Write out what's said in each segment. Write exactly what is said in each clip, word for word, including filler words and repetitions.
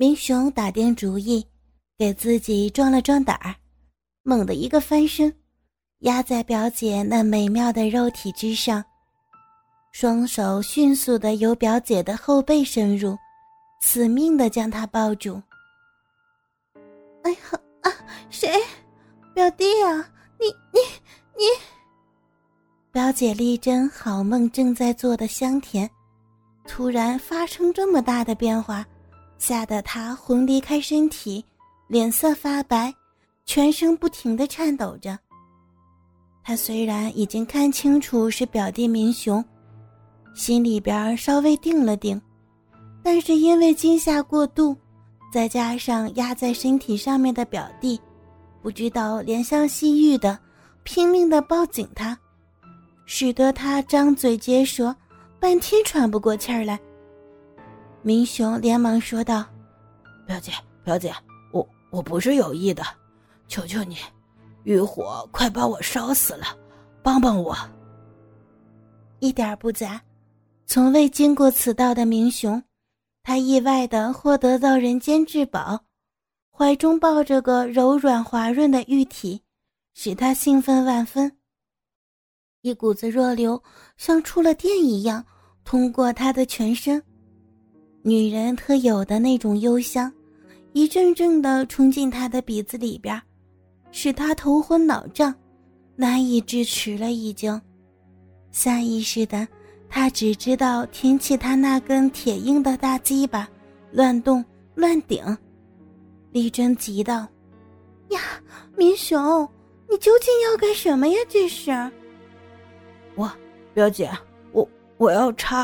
明雄打定主意，给自己壮了壮胆儿，猛地一个翻身，压在表姐那美妙的肉体之上，双手迅速地由表姐的后背深入，死命地将她抱住。哎呀啊！谁？表弟啊！你你你！表姐丽珍好梦正在做的香甜，突然发生这么大的变化，吓得她魂离开身体，脸色发白，全身不停地颤抖着。他虽然已经看清楚是表弟明雄，心里边稍微定了定，但是因为惊吓过度，再加上压在身体上面的表弟，不知道怜香惜玉的拼命地抱紧他，使得他张嘴结舌，半天喘不过气儿来。明雄连忙说道：“表姐，表姐，我我不是有意的，求求你。”欲火快把我烧死了，帮帮我！一点不假，从未经过此道的明雄，他意外地获得到人间至宝，怀中抱着个柔软滑润的玉体，使他兴奋万分。一股子热流像触了电一样通过他的全身，女人特有的那种幽香，一阵阵地冲进他的鼻子里边，使他头昏脑胀，难以支持了已经。下意识的，他只知道挺起他那根铁硬的大鸡巴，乱动乱顶。丽珍急道：“呀，明雄，你究竟要干什么呀？这是？”“我，表姐，我我要插。”“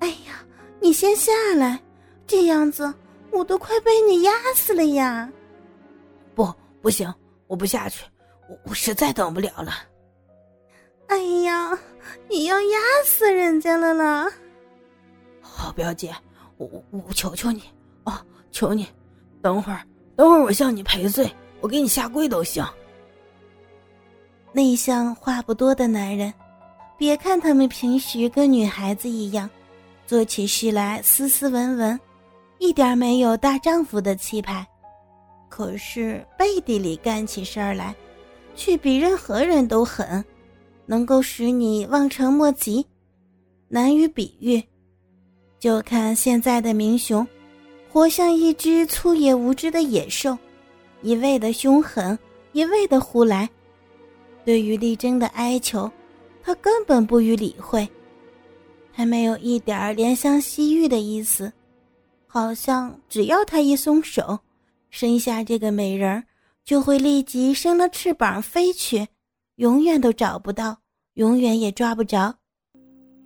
哎呀，你先下来，这样子我都快被你压死了呀！”“不。”不行，我不下去，我我实在等不了了。”“哎呀，你要压死人家了啦！”“好表姐，我我我求求你哦，求你，等会儿等会儿我向你赔罪，我给你下跪都行。”内向话不多的男人，别看他们平时跟女孩子一样，做起事来斯斯文文，一点没有大丈夫的气派，可是背地里干起事儿来，却比任何人都狠，能够使你望尘莫及，难于比喻。就看现在的明雄，活像一只粗野无知的野兽，一味的凶狠，一味的胡来。对于丽珍的哀求，他根本不予理会，还没有一点怜香惜玉的意思，好像只要他一松手，生下这个美人儿就会立即生了翅膀飞去，永远都找不到，永远也抓不着。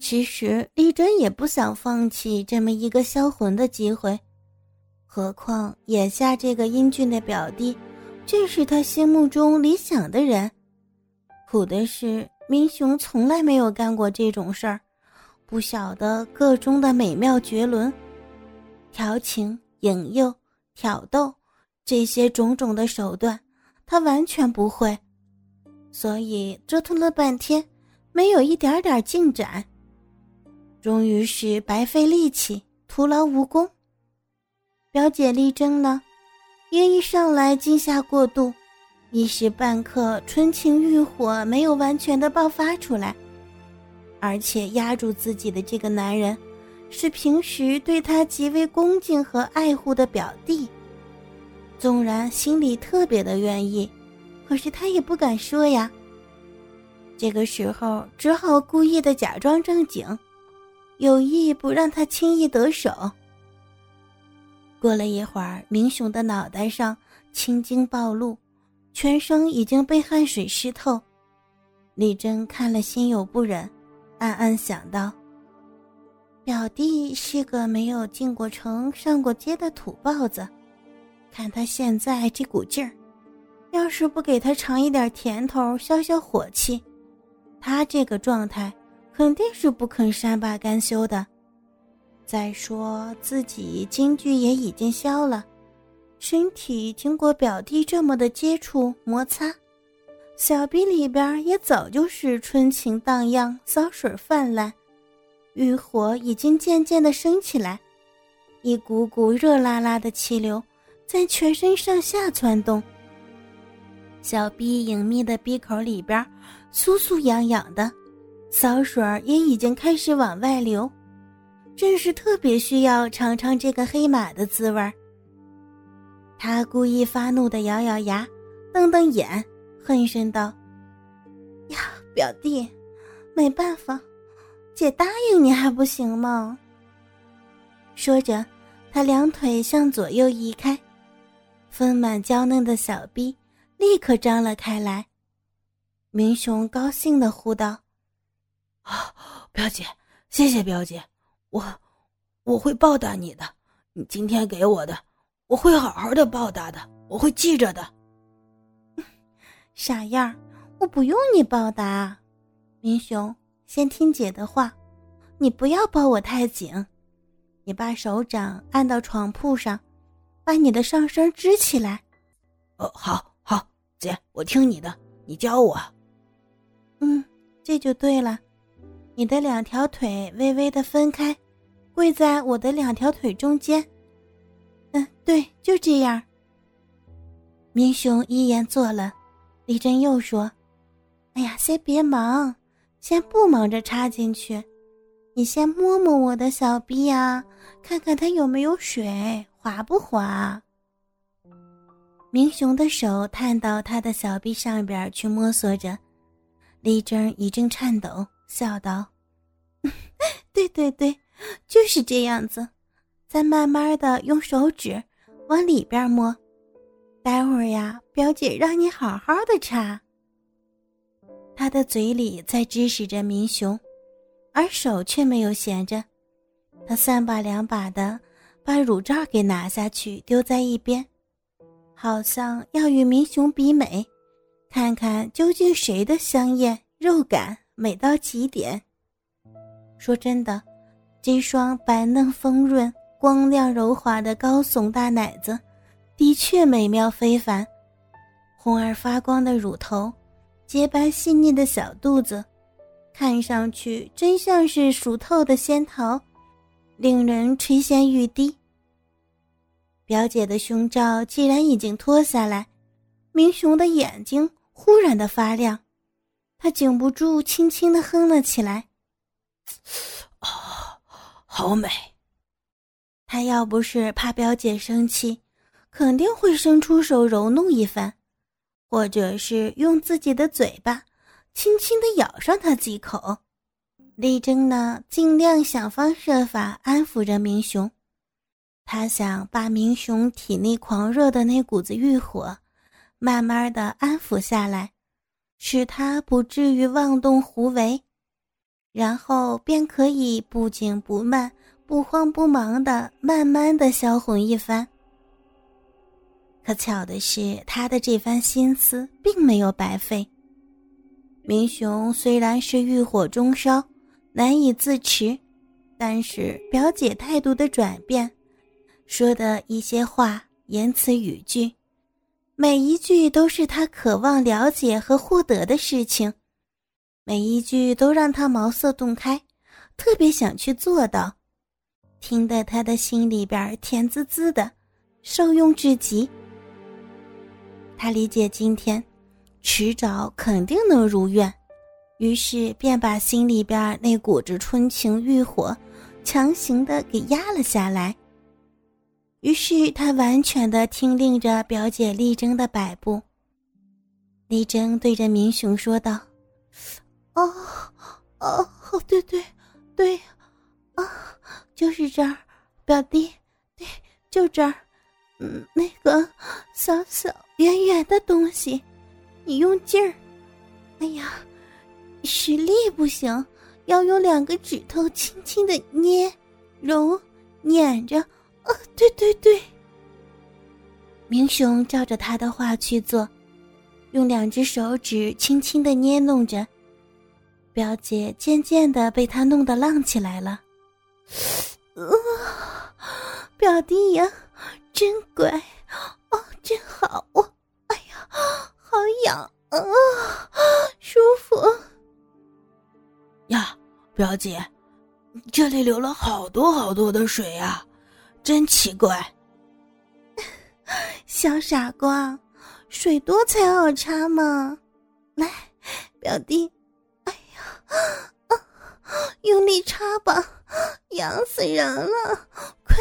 其实丽珍也不想放弃这么一个销魂的机会，何况眼下这个英俊的表弟正是她心目中理想的人。苦的是明雄从来没有干过这种事儿，不晓得个中的美妙绝伦，调情、引诱、挑逗这些种种的手段他完全不会，所以折腾了半天没有一点点进展，终于是白费力气，徒劳无功。表姐丽珍呢，因一上来惊吓过度，一时半刻春情欲火没有完全的爆发出来，而且压住自己的这个男人是平时对他极为恭敬和爱护的表弟，纵然心里特别的愿意，可是他也不敢说呀。这个时候只好故意的假装正经，有意不让他轻易得手。过了一会儿，明雄的脑袋上青筋暴露，全身已经被汗水湿透。丽珍看了心有不忍，暗暗想到，表弟是个没有进过城上过街的土包子，看他现在这股劲儿，要是不给他尝一点甜头消消火气，他这个状态肯定是不肯善罢甘休的。再说自己金句也已经消了，身体经过表弟这么的接触摩擦，小臂里边也早就是春情荡漾，骚水泛滥，欲火已经渐渐地升起来，一股股热辣辣的气流在全身上下窜动。小臂隐秘的鼻口里边酥酥痒痒的，骚水也已经开始往外流，真是特别需要尝尝这个黑马的滋味。他故意发怒地咬咬牙，瞪瞪眼，恨声道：“呀，表弟，没办法，姐答应你还不行吗？”说着，他两腿向左右移开，丰满娇嫩的小臂立刻张了开来。明雄高兴地呼道：“啊，表姐，谢谢表姐，我我会报答你的，你今天给我的，我会好好的报答的，我会记着的。”“傻样儿，我不用你报答。明雄，先听姐的话，你不要抱我太紧。你把手掌按到床铺上，把你的上身支起来。”“哦，好，好，姐，我听你的，你教我。”“嗯，这就对了。你的两条腿微微的分开，跪在我的两条腿中间。嗯，对，就这样。”明雄一言做了。李珍又说：“哎呀，先别忙，先不忙着插进去，你先摸摸我的小臂啊，看看它有没有水，滑不滑。”明雄的手探到他的小臂上边去摸索着，李珍一阵颤抖，笑道：“对对对，就是这样子。再慢慢的用手指往里边摸，待会儿呀，表姐让你好好的插。”他的嘴里在指使着明雄，而手却没有闲着，他三把两把的把乳罩给拿下去丢在一边，好像要与明雄比美，看看究竟谁的香艳肉感美到极点。说真的，这双白嫩丰润光亮柔滑的高耸大奶子的确美妙非凡，红而发光的乳头，洁白细腻的小肚子，看上去真像是熟透的仙桃，令人垂涎欲滴。表姐的胸罩既然已经脱下来，明雄的眼睛忽然的发亮，他禁不住轻轻地哼了起来：“哦，好美！”他要不是怕表姐生气，肯定会伸出手揉弄一番，或者是用自己的嘴巴轻轻地咬上他几口。丽珍呢，尽量想方设法安抚着明雄，他想把明雄体内狂热的那股子欲火慢慢地安抚下来，使他不至于妄动胡为，然后便可以不紧不慢，不慌不忙地慢慢地销魂一番。可巧的是，他的这番心思并没有白费。明雄虽然是欲火中烧，难以自持，但是表姐态度的转变，说的一些话，言辞语句，每一句都是他渴望了解和获得的事情，每一句都让他茅塞顿开，特别想去做到，听得他的心里边甜滋滋的，受用至极。他理解今天迟早肯定能如愿，于是便把心里边那股子春情欲火强行的给压了下来。于是他完全的听令着表姐丽珍的摆布。丽珍对着明雄说道：“哦哦，对对对啊，就是这儿，表弟，对，就这儿。嗯，那个小小圆圆的东西，你用劲儿。哎呀，实力不行，要用两个指头轻轻的捏、揉、捻着。哦，对对对。”明雄照着他的话去做，用两只手指轻轻的捏弄着。表姐渐渐的被他弄得浪起来了。“呃，表弟呀，真乖哦，真好哦，哎呀，好痒啊，舒服呀！表姐，这里流了好多好多的水啊，真奇怪。小傻瓜，水多才好插嘛。来，表弟，哎呀，啊，用力插吧，痒死人了！快，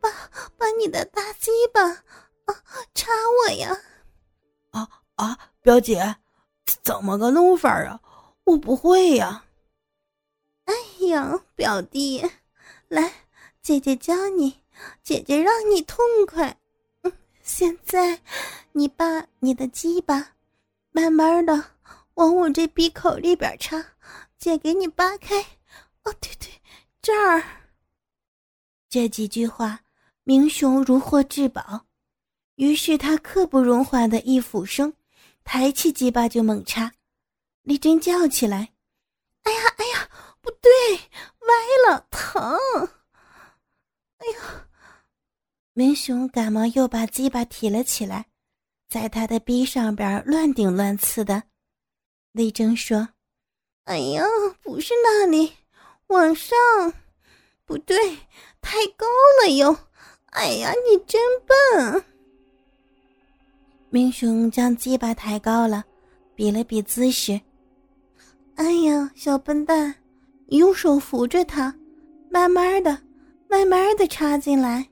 把把你的大鸡巴啊插我呀！啊啊，表姐，怎么个弄法啊？我不会呀。哎呀，表弟，来，姐姐教你，姐姐让你痛快。嗯，现在，你把你的鸡巴慢慢的往我这鼻口里边插，姐给你扒开。哦，对对，这儿。这几句话，明雄如获至宝，于是他刻不容缓的一俯身，抬起鸡巴就猛插。丽珍叫起来：“哎呀，哎呀，不对，歪了，疼！哎呀！”明雄赶忙又把鸡巴提了起来，在他的逼上边乱顶乱刺的。丽珍说：“哎呀，不是那里，往上，不对，太高了哟！哎呀，你真笨。”明雄将鸡巴抬高了，比了比姿势。哎呀，小笨蛋，你用手扶着它，慢慢的，慢慢的插进来。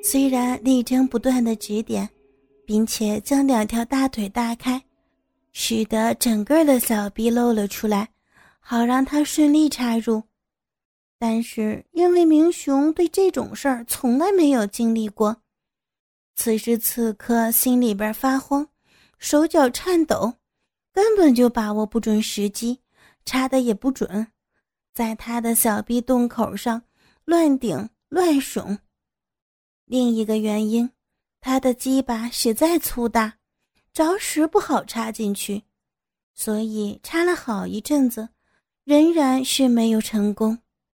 虽然丽珍不断的指点，并且将两条大腿大开，使得整个的小臂露了出来，好让他顺利插入。但是因为明雄对这种事儿从来没有经历过，此时此刻心里边发慌，手脚颤抖，根本就把握不准时机，插的也不准，在他的小臂洞口上乱顶乱耸。另一个原因，他的鸡巴实在粗大，着实不好插进去，所以插了好一阵子，仍然是没有成功。